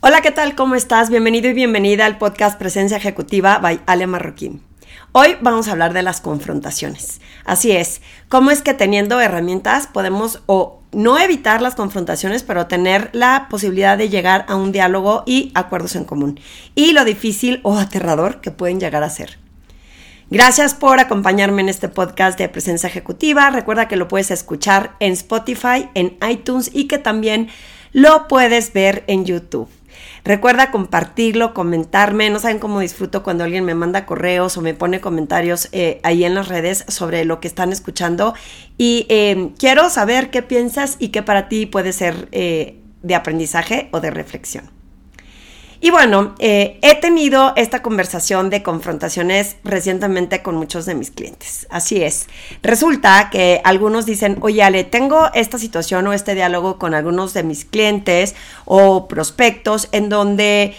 Hola, ¿qué tal? ¿Cómo estás? Bienvenido y bienvenida al podcast Presencia Ejecutiva by Ale Marroquín. Hoy vamos a hablar de las confrontaciones. Así es, cómo es que teniendo herramientas podemos o no evitar las confrontaciones, pero tener la posibilidad de llegar a un diálogo y acuerdos en común. Y lo difícil o aterrador que pueden llegar a ser. Gracias por acompañarme en este podcast de Presencia Ejecutiva. Recuerda que lo puedes escuchar en Spotify, en iTunes y que también lo puedes ver en YouTube. Recuerda compartirlo, comentarme. No saben cómo disfruto cuando alguien me manda correos o me pone comentarios ahí en las redes sobre lo que están escuchando. Y quiero saber qué piensas y qué para ti puede ser de aprendizaje o de reflexión. Y bueno, he tenido esta conversación de confrontaciones recientemente con muchos de mis clientes. Así es. Resulta que algunos dicen, oye Ale, tengo esta situación o este diálogo con algunos de mis clientes o prospectos en donde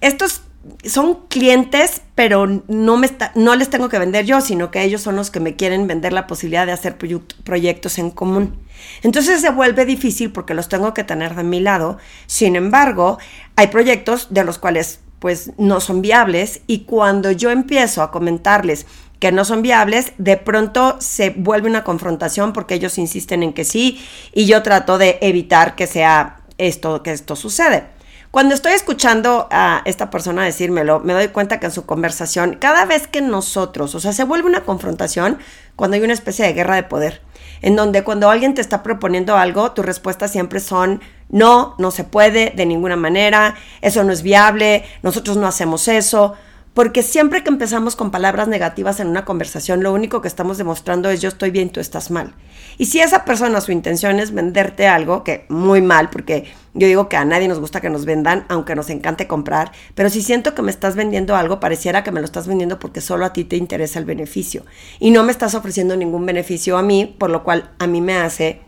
estos son clientes, pero no les tengo que vender yo, sino que ellos son los que me quieren vender la posibilidad de hacer proyectos en común. Entonces se vuelve difícil porque los tengo que tener de mi lado. Sin embargo, hay proyectos de los cuales pues no son viables y cuando yo empiezo a comentarles que no son viables, de pronto se vuelve una confrontación porque ellos insisten en que sí y yo trato de evitar que sea esto sucede. Cuando estoy escuchando a esta persona decírmelo, me doy cuenta que en su conversación, cada vez que nosotros, o sea, se vuelve una confrontación cuando hay una especie de guerra de poder, en donde cuando alguien te está proponiendo algo, tus respuestas siempre son no se puede de ninguna manera, eso no es viable, nosotros no hacemos eso, porque siempre que empezamos con palabras negativas en una conversación, lo único que estamos demostrando es yo estoy bien, tú estás mal. Y si esa persona, su intención es venderte algo, que muy mal, porque yo digo que a nadie nos gusta que nos vendan, aunque nos encante comprar, pero si siento que me estás vendiendo algo, pareciera que me lo estás vendiendo porque solo a ti te interesa el beneficio. Y no me estás ofreciendo ningún beneficio a mí, por lo cual a mí me hace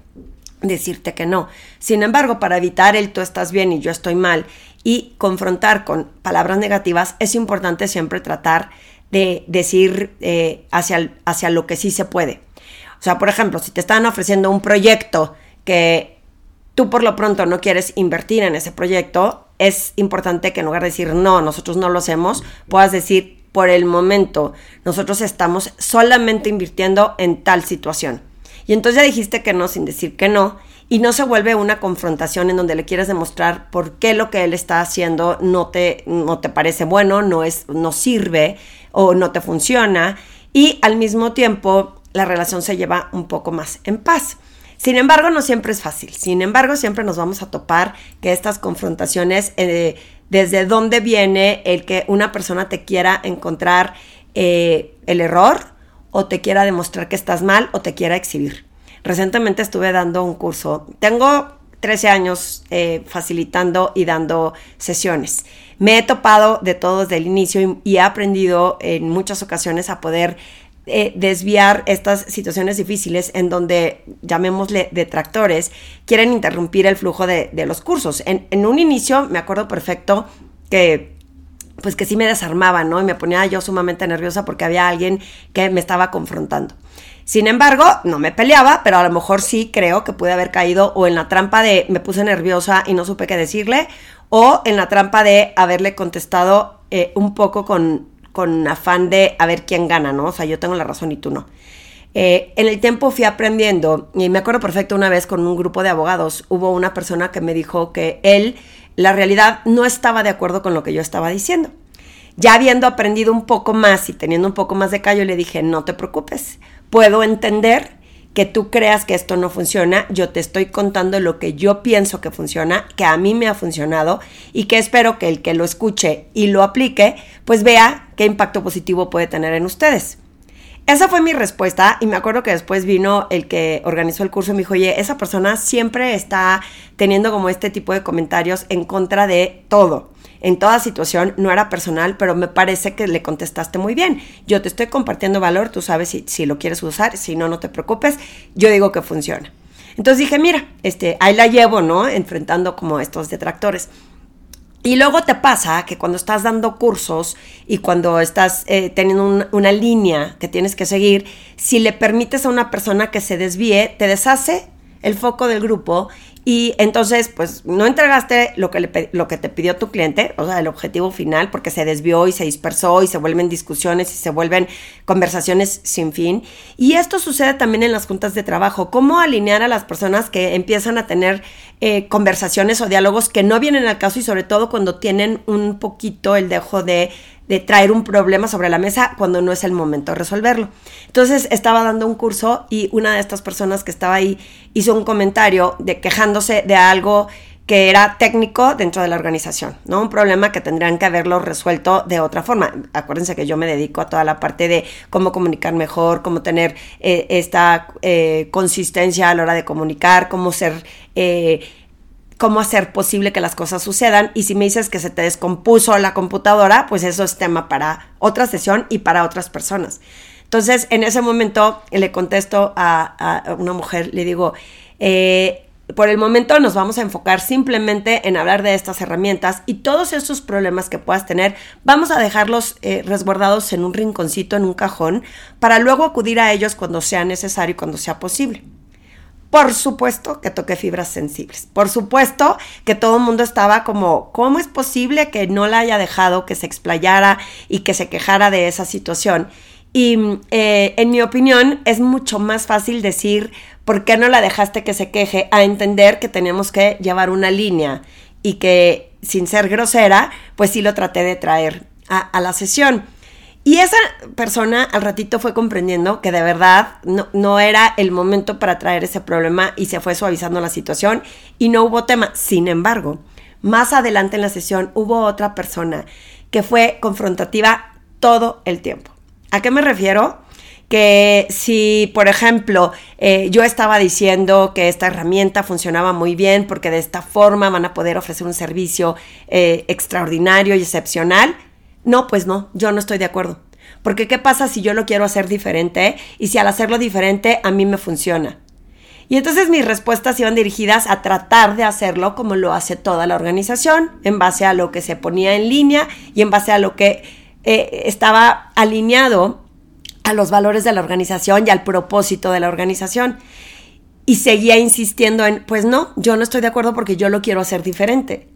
decirte que no. Sin embargo, para evitar el tú estás bien y yo estoy mal y confrontar con palabras negativas, es importante siempre tratar de decir hacia lo que sí se puede. O sea, por ejemplo, si te están ofreciendo un proyecto que tú por lo pronto no quieres invertir en ese proyecto, es importante que en lugar de decir no, nosotros no lo hacemos, puedas decir por el momento, nosotros estamos solamente invirtiendo en tal situación. Y entonces ya dijiste que no sin decir que no, y no se vuelve una confrontación en donde le quieres demostrar por qué lo que él está haciendo no te parece bueno, no sirve o no te funciona, y al mismo tiempo la relación se lleva un poco más en paz. Sin embargo, no siempre es fácil. Sin embargo, siempre nos vamos a topar que estas confrontaciones, desde dónde viene el que una persona te quiera encontrar el error, o te quiera demostrar que estás mal, o te quiera exhibir. Recientemente estuve dando un curso. Tengo 13 años facilitando y dando sesiones. Me he topado de todo desde el inicio y he aprendido en muchas ocasiones a poder desviar estas situaciones difíciles en donde, llamémosle detractores, quieren interrumpir el flujo de los cursos. En un inicio, me acuerdo perfecto que pues que sí me desarmaba, ¿no? Y me ponía yo sumamente nerviosa porque había alguien que me estaba confrontando. Sin embargo, no me peleaba, pero a lo mejor sí creo que pude haber caído o en la trampa de me puse nerviosa y no supe qué decirle, o en la trampa de haberle contestado un poco con afán de a ver quién gana, ¿no? O sea, yo tengo la razón y tú no. En el tiempo fui aprendiendo, y me acuerdo perfecto una vez con un grupo de abogados, hubo una persona que me dijo que él, la realidad, no estaba de acuerdo con lo que yo estaba diciendo. Ya habiendo aprendido un poco más y teniendo un poco más de callo, le dije, no te preocupes, puedo entender que tú creas que esto no funciona, yo te estoy contando lo que yo pienso que funciona, que a mí me ha funcionado y que espero que el que lo escuche y lo aplique, pues vea qué impacto positivo puede tener en ustedes. Esa fue mi respuesta y me acuerdo que después vino el que organizó el curso y me dijo, oye, esa persona siempre está teniendo como este tipo de comentarios en contra de todo, en toda situación, no era personal, pero me parece que le contestaste muy bien. Yo te estoy compartiendo valor, tú sabes si lo quieres usar, si no, no te preocupes, yo digo que funciona. Entonces dije, mira, ahí la llevo, ¿no? Enfrentando como estos detractores. Y luego te pasa que cuando estás dando cursos y cuando estás teniendo una línea que tienes que seguir, si le permites a una persona que se desvíe, te deshace el foco del grupo Y entonces, pues, no entregaste lo que te pidió tu cliente, o sea, el objetivo final, porque se desvió y se dispersó y se vuelven discusiones y se vuelven conversaciones sin fin. Y esto sucede también en las juntas de trabajo. ¿Cómo alinear a las personas que empiezan a tener conversaciones o diálogos que no vienen al caso, y sobre todo cuando tienen un poquito el dejo de traer un problema sobre la mesa cuando no es el momento de resolverlo? Entonces estaba dando un curso y una de estas personas que estaba ahí hizo un comentario de quejándose de algo que era técnico dentro de la organización, ¿no? Un problema que tendrían que haberlo resuelto de otra forma. Acuérdense que yo me dedico a toda la parte de cómo comunicar mejor, cómo tener esta consistencia a la hora de comunicar, cómo ser... cómo hacer posible que las cosas sucedan. Y si me dices que se te descompuso la computadora, pues eso es tema para otra sesión y para otras personas. Entonces, en ese momento le contesto a una mujer, le digo, por el momento nos vamos a enfocar simplemente en hablar de estas herramientas, y todos estos problemas que puedas tener vamos a dejarlos resguardados en un rinconcito, en un cajón, para luego acudir a ellos cuando sea necesario y cuando sea posible. Por supuesto que toqué fibras sensibles. Por supuesto que todo el mundo estaba como, ¿cómo es posible que no la haya dejado que se explayara y que se quejara de esa situación? Y en mi opinión es mucho más fácil decir, ¿por qué no la dejaste que se queje?, a entender que tenemos que llevar una línea y que, sin ser grosera, pues sí lo traté de traer a la sesión. Y esa persona al ratito fue comprendiendo que de verdad no era el momento para traer ese problema, y se fue suavizando la situación y no hubo tema. Sin embargo, más adelante en la sesión hubo otra persona que fue confrontativa todo el tiempo. ¿A qué me refiero? Que si, por ejemplo, yo estaba diciendo que esta herramienta funcionaba muy bien porque de esta forma van a poder ofrecer un servicio extraordinario y excepcional. No, pues no, yo no estoy de acuerdo. Porque ¿qué pasa si yo lo quiero hacer diferente? Y si al hacerlo diferente a mí me funciona. Y entonces mis respuestas iban dirigidas a tratar de hacerlo como lo hace toda la organización, en base a lo que se ponía en línea y en base a lo que estaba alineado a los valores de la organización y al propósito de la organización. Y seguía insistiendo en, pues no, yo no estoy de acuerdo porque yo lo quiero hacer diferente.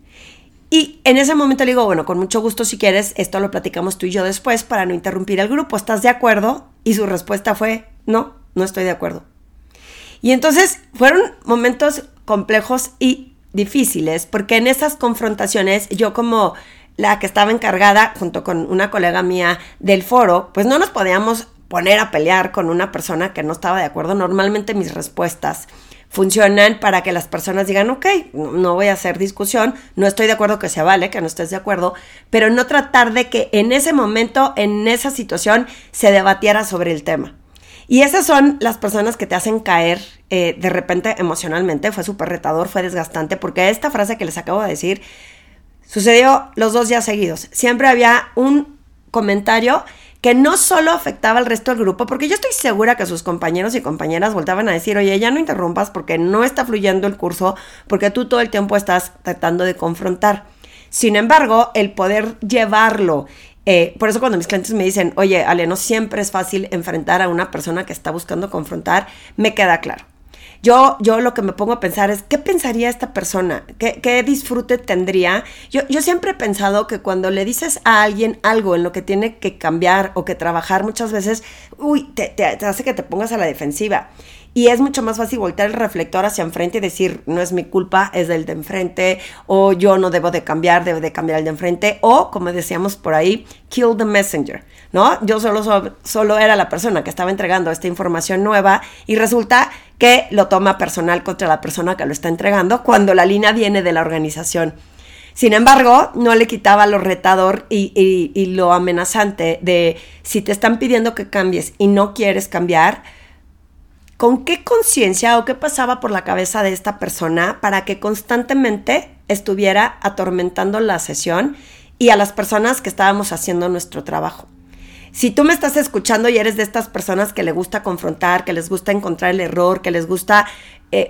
Y en ese momento le digo, bueno, con mucho gusto, si quieres, esto lo platicamos tú y yo después para no interrumpir al grupo. ¿Estás de acuerdo? Y su respuesta fue, no, no estoy de acuerdo. Y entonces fueron momentos complejos y difíciles, porque en esas confrontaciones yo, como la que estaba encargada junto con una colega mía del foro, pues no nos podíamos poner a pelear con una persona que no estaba de acuerdo. Normalmente mis respuestas funcionan para que las personas digan, ok, no voy a hacer discusión, no estoy de acuerdo, que se vale que no estés de acuerdo, pero no tratar de que en ese momento, en esa situación, se debatiera sobre el tema. Y esas son las personas que te hacen caer de repente emocionalmente. Fue súper retador, fue desgastante, porque esta frase que les acabo de decir sucedió los 2 días seguidos. Siempre había un comentario que no solo afectaba al resto del grupo, porque yo estoy segura que sus compañeros y compañeras voltaban a decir, oye, ya no interrumpas porque no está fluyendo el curso, porque tú todo el tiempo estás tratando de confrontar. Sin embargo, el poder llevarlo, por eso cuando mis clientes me dicen, oye, Ale, no siempre es fácil enfrentar a una persona que está buscando confrontar, me queda claro. Yo lo que me pongo a pensar es, ¿qué pensaría esta persona? ¿Qué disfrute tendría? Yo siempre he pensado que cuando le dices a alguien algo en lo que tiene que cambiar o que trabajar, muchas veces, te hace que te pongas a la defensiva. Y es mucho más fácil voltear el reflector hacia enfrente y decir, no es mi culpa, es del de enfrente, o yo no debo de cambiar, debe de cambiar el de enfrente, o, como decíamos por ahí, kill the messenger, ¿no? Yo solo era la persona que estaba entregando esta información nueva, y resulta que lo toma personal contra la persona que lo está entregando, cuando la línea viene de la organización. Sin embargo, no le quitaba lo retador y lo amenazante de, si te están pidiendo que cambies y no quieres cambiar, ¿con qué conciencia o qué pasaba por la cabeza de esta persona para que constantemente estuviera atormentando la sesión y a las personas que estábamos haciendo nuestro trabajo? Si tú me estás escuchando y eres de estas personas que le gusta confrontar, que les gusta encontrar el error, que les gusta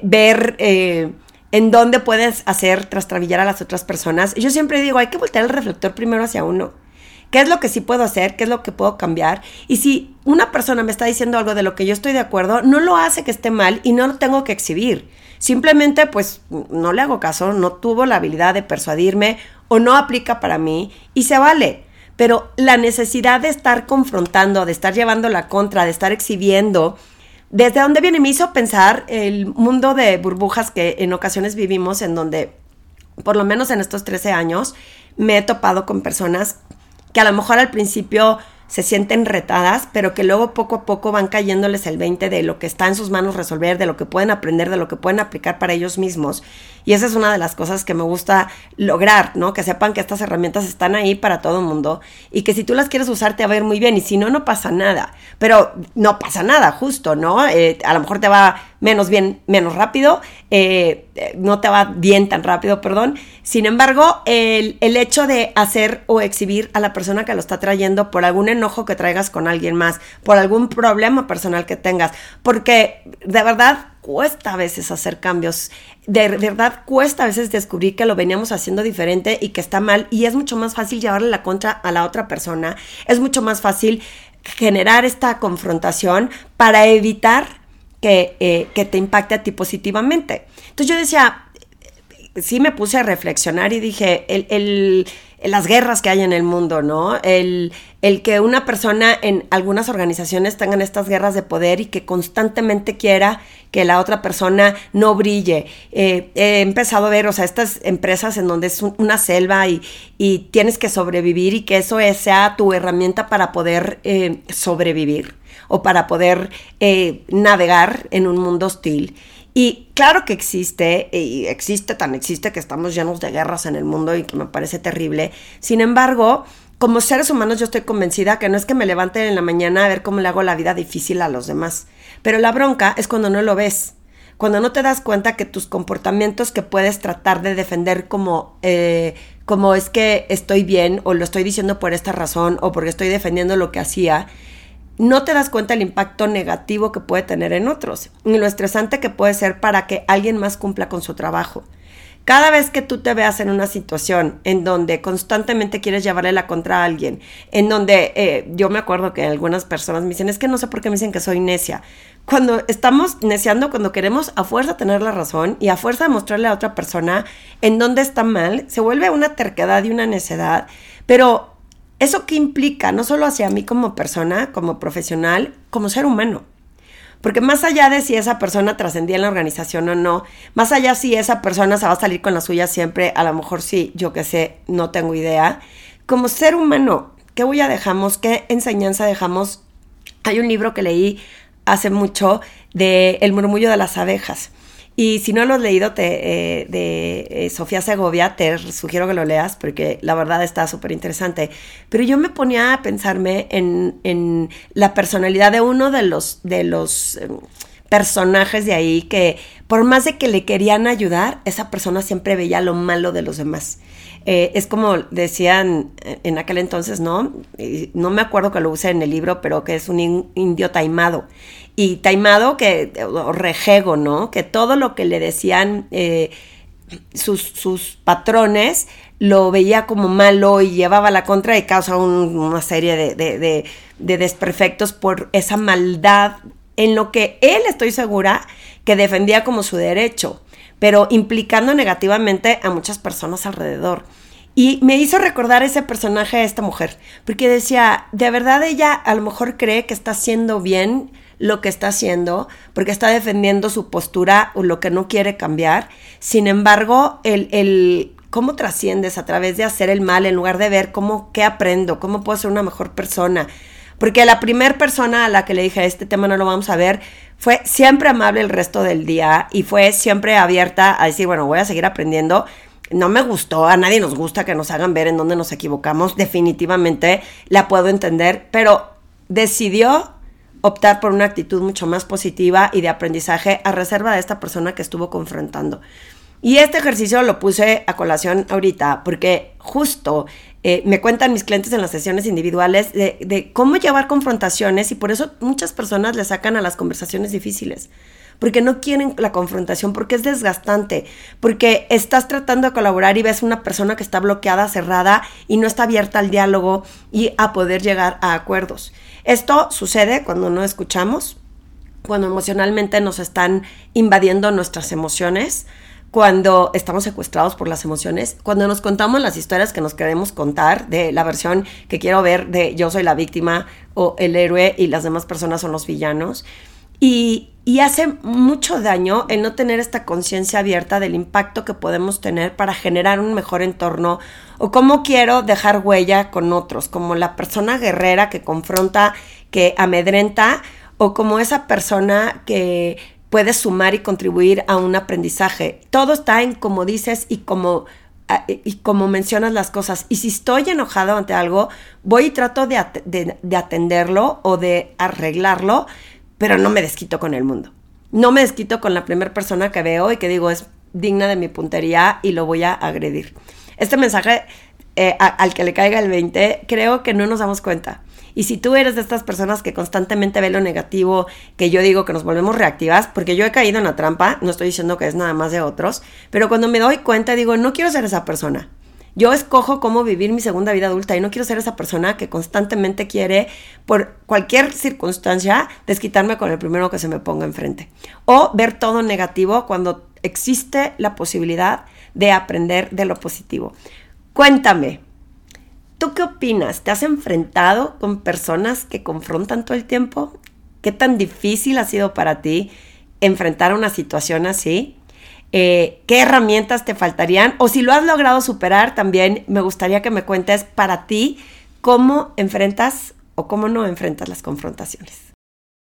ver en dónde puedes hacer trastrabillar a las otras personas, yo siempre digo, hay que voltear el reflector primero hacia uno. ¿Qué es lo que sí puedo hacer? ¿Qué es lo que puedo cambiar? Y si una persona me está diciendo algo de lo que yo estoy de acuerdo, no lo hace que esté mal y no lo tengo que exhibir. Simplemente, pues, no le hago caso, no tuvo la habilidad de persuadirme o no aplica para mí y se vale. Pero la necesidad de estar confrontando, de estar llevando la contra, de estar exhibiendo, ¿desde dónde viene? Me hizo pensar el mundo de burbujas que en ocasiones vivimos, en donde, por lo menos en estos 13 años, me he topado con personas que a lo mejor al principio se sienten retadas, pero que luego poco a poco van cayéndoles el 20 de lo que está en sus manos resolver, de lo que pueden aprender, de lo que pueden aplicar para ellos mismos. Y esa es una de las cosas que me gusta lograr, ¿no? Que sepan que estas herramientas están ahí para todo el mundo y que si tú las quieres usar te va a ir muy bien y si no, no pasa nada. Pero no pasa nada, justo, ¿no? A lo mejor te va menos bien, menos rápido, no te va bien tan rápido, perdón. Sin embargo, el hecho de hacer o exhibir a la persona que lo está trayendo por algún enojo que traigas con alguien más, por algún problema personal que tengas, porque de verdad cuesta a veces hacer cambios, de verdad cuesta a veces descubrir que lo veníamos haciendo diferente y que está mal, y es mucho más fácil llevarle la contra a la otra persona, es mucho más fácil generar esta confrontación para evitar que te impacte a ti positivamente. Entonces yo decía, sí me puse a reflexionar y dije, las guerras que hay en el mundo, ¿no? El que una persona en algunas organizaciones tengan estas guerras de poder y que constantemente quiera que la otra persona no brille. He empezado a ver, estas empresas en donde es una selva y tienes que sobrevivir y que eso sea tu herramienta para poder sobrevivir o para poder navegar en un mundo hostil. Y claro que existe, y existe que estamos llenos de guerras en el mundo y que me parece terrible. Sin embargo, como seres humanos yo estoy convencida que no es que me levante en la mañana a ver cómo le hago la vida difícil a los demás. Pero la bronca es cuando no lo ves, cuando no te das cuenta que tus comportamientos que puedes tratar de defender como es que estoy bien o lo estoy diciendo por esta razón o porque estoy defendiendo lo que hacía, no te das cuenta el impacto negativo que puede tener en otros y lo estresante que puede ser para que alguien más cumpla con su trabajo. Cada vez que tú te veas en una situación en donde constantemente quieres llevarle la contra a alguien, en donde yo me acuerdo que algunas personas me dicen, es que no sé por qué me dicen que soy necia. Cuando estamos neciando, cuando queremos a fuerza tener la razón y a fuerza mostrarle a otra persona en dónde está mal, se vuelve una terquedad y una necedad, pero ¿eso qué implica? No solo hacia mí como persona, como profesional, como ser humano. Porque más allá de si esa persona trascendía en la organización o no, más allá si esa persona se va a salir con la suya siempre, a lo mejor sí, yo qué sé, no tengo idea. Como ser humano, ¿qué huella dejamos? ¿Qué enseñanza dejamos? Hay un libro que leí hace mucho de El murmullo de las abejas. Y si no lo has leído de Sofía Segovia, te sugiero que lo leas porque la verdad está súper interesante. Pero yo me ponía a pensarme en la personalidad de uno de los personajes de ahí que por más de que le querían ayudar, esa persona siempre veía lo malo de los demás. Es como decían en aquel entonces, ¿no? No me acuerdo que lo use en el libro, pero que es un indio taimado. Y taimado o rejego, ¿no? Que todo lo que le decían sus patrones lo veía como malo y llevaba la contra y causa una serie de desperfectos por esa maldad en lo que él, estoy segura, que defendía como su derecho, pero implicando negativamente a muchas personas alrededor. Y me hizo recordar ese personaje a esta mujer, porque decía, de verdad ella a lo mejor cree que está haciendo bien lo que está haciendo, porque está defendiendo su postura o lo que no quiere cambiar. Sin embargo, ¿cómo trasciendes a través de hacer el mal en lugar de ver qué aprendo, cómo puedo ser una mejor persona? Porque la primera persona a la que le dije, este tema no lo vamos a ver, fue siempre amable el resto del día y fue siempre abierta a decir, bueno, voy a seguir aprendiendo. No me gustó, a nadie nos gusta que nos hagan ver en dónde nos equivocamos, definitivamente la puedo entender, pero decidió optar por una actitud mucho más positiva y de aprendizaje a reserva de esta persona que estuvo confrontando. Y este ejercicio lo puse a colación ahorita porque justo me cuentan mis clientes en las sesiones individuales de cómo llevar confrontaciones y por eso muchas personas le sacan a las conversaciones difíciles. Porque no quieren la confrontación, porque es desgastante, porque estás tratando de colaborar y ves una persona que está bloqueada, cerrada y no está abierta al diálogo y a poder llegar a acuerdos. Esto sucede cuando no escuchamos, cuando emocionalmente nos están invadiendo nuestras emociones, cuando estamos secuestrados por las emociones, cuando nos contamos las historias que nos queremos contar, de la versión que quiero ver de yo soy la víctima o el héroe y las demás personas son los villanos. Y hace mucho daño el no tener esta conciencia abierta del impacto que podemos tener para generar un mejor entorno, o cómo quiero dejar huella con otros, como la persona guerrera que confronta, que amedrenta, o como esa persona que puede sumar y contribuir a un aprendizaje. Todo está en cómo dices y cómo mencionas las cosas. Y si estoy enojado ante algo, voy y trato de atenderlo o de arreglarlo, pero no me desquito con el mundo. No me desquito con la primera persona que veo y que digo es digna de mi puntería y lo voy a agredir. Este mensaje, al que le caiga el 20, creo que no nos damos cuenta. Y si tú eres de estas personas que constantemente ve lo negativo, que yo digo que nos volvemos reactivas, porque yo he caído en la trampa, no estoy diciendo que es nada más de otros, pero cuando me doy cuenta digo, no quiero ser esa persona. Yo escojo cómo vivir mi segunda vida adulta y no quiero ser esa persona que constantemente quiere, por cualquier circunstancia, desquitarme con el primero que se me ponga enfrente. O ver todo negativo cuando existe la posibilidad de aprender de lo positivo. Cuéntame, ¿tú qué opinas? ¿Te has enfrentado con personas que confrontan todo el tiempo? ¿Qué tan difícil ha sido para ti enfrentar una situación así? ¿Qué herramientas te faltarían? O si lo has logrado superar, también me gustaría que me cuentes para ti cómo enfrentas o cómo no enfrentas las confrontaciones.